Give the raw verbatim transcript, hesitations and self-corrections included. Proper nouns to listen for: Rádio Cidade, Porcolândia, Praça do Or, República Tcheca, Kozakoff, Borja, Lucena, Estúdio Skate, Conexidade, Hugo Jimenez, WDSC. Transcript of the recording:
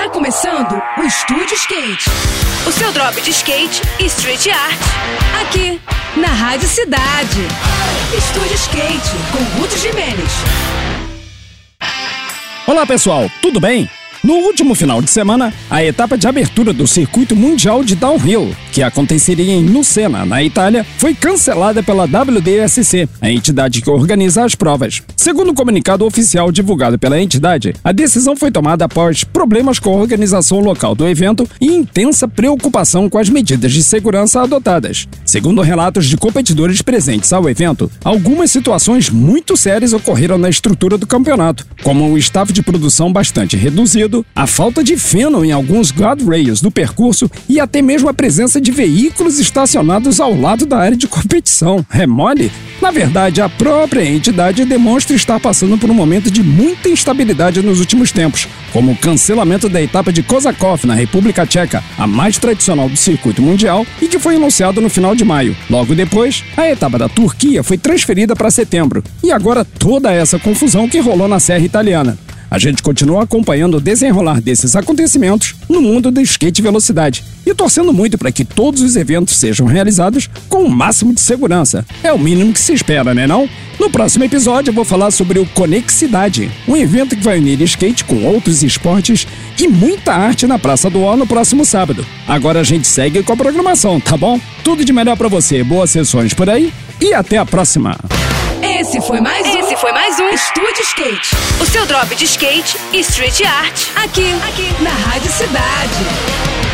Está começando o Estúdio Skate, o seu drop de skate e street art, aqui na Rádio Cidade. Estúdio Skate, com Hugo Jimenez. Olá pessoal, tudo bem? No último final de semana, a etapa de abertura do Circuito Mundial de Downhill, que aconteceria em Lucena, na Itália, foi cancelada pela W D S C, a entidade que organiza as provas. Segundo o comunicado oficial divulgado pela entidade, a decisão foi tomada após problemas com a organização local do evento e intensa preocupação com as medidas de segurança adotadas. Segundo relatos de competidores presentes ao evento, algumas situações muito sérias ocorreram na estrutura do campeonato, como um staff de produção bastante reduzido, a falta de feno em alguns guardrails do percurso e até mesmo a presença de veículos estacionados ao lado da área de competição. É mole? Na verdade, a própria entidade demonstra estar passando por um momento de muita instabilidade nos últimos tempos, como o cancelamento da etapa de Kozakoff na República Tcheca, a mais tradicional do circuito mundial e que foi anunciado no final de maio. Logo depois, a etapa da Turquia foi transferida para setembro e agora toda essa confusão que rolou na Serra Italiana. A gente continua acompanhando o desenrolar desses acontecimentos no mundo do skate velocidade e torcendo muito para que todos os eventos sejam realizados com o máximo de segurança. É o mínimo que se espera, né não? No próximo episódio eu vou falar sobre o Conexidade, um evento que vai unir skate com outros esportes e muita arte na Praça do Or no próximo sábado. Agora a gente segue com a programação, tá bom? Tudo de melhor para você, boas sessões por aí e até a próxima! Esse foi mais um. Esse foi mais um Estúdio Skate. O seu drop de skate e street art aqui, aqui na Rádio Cidade.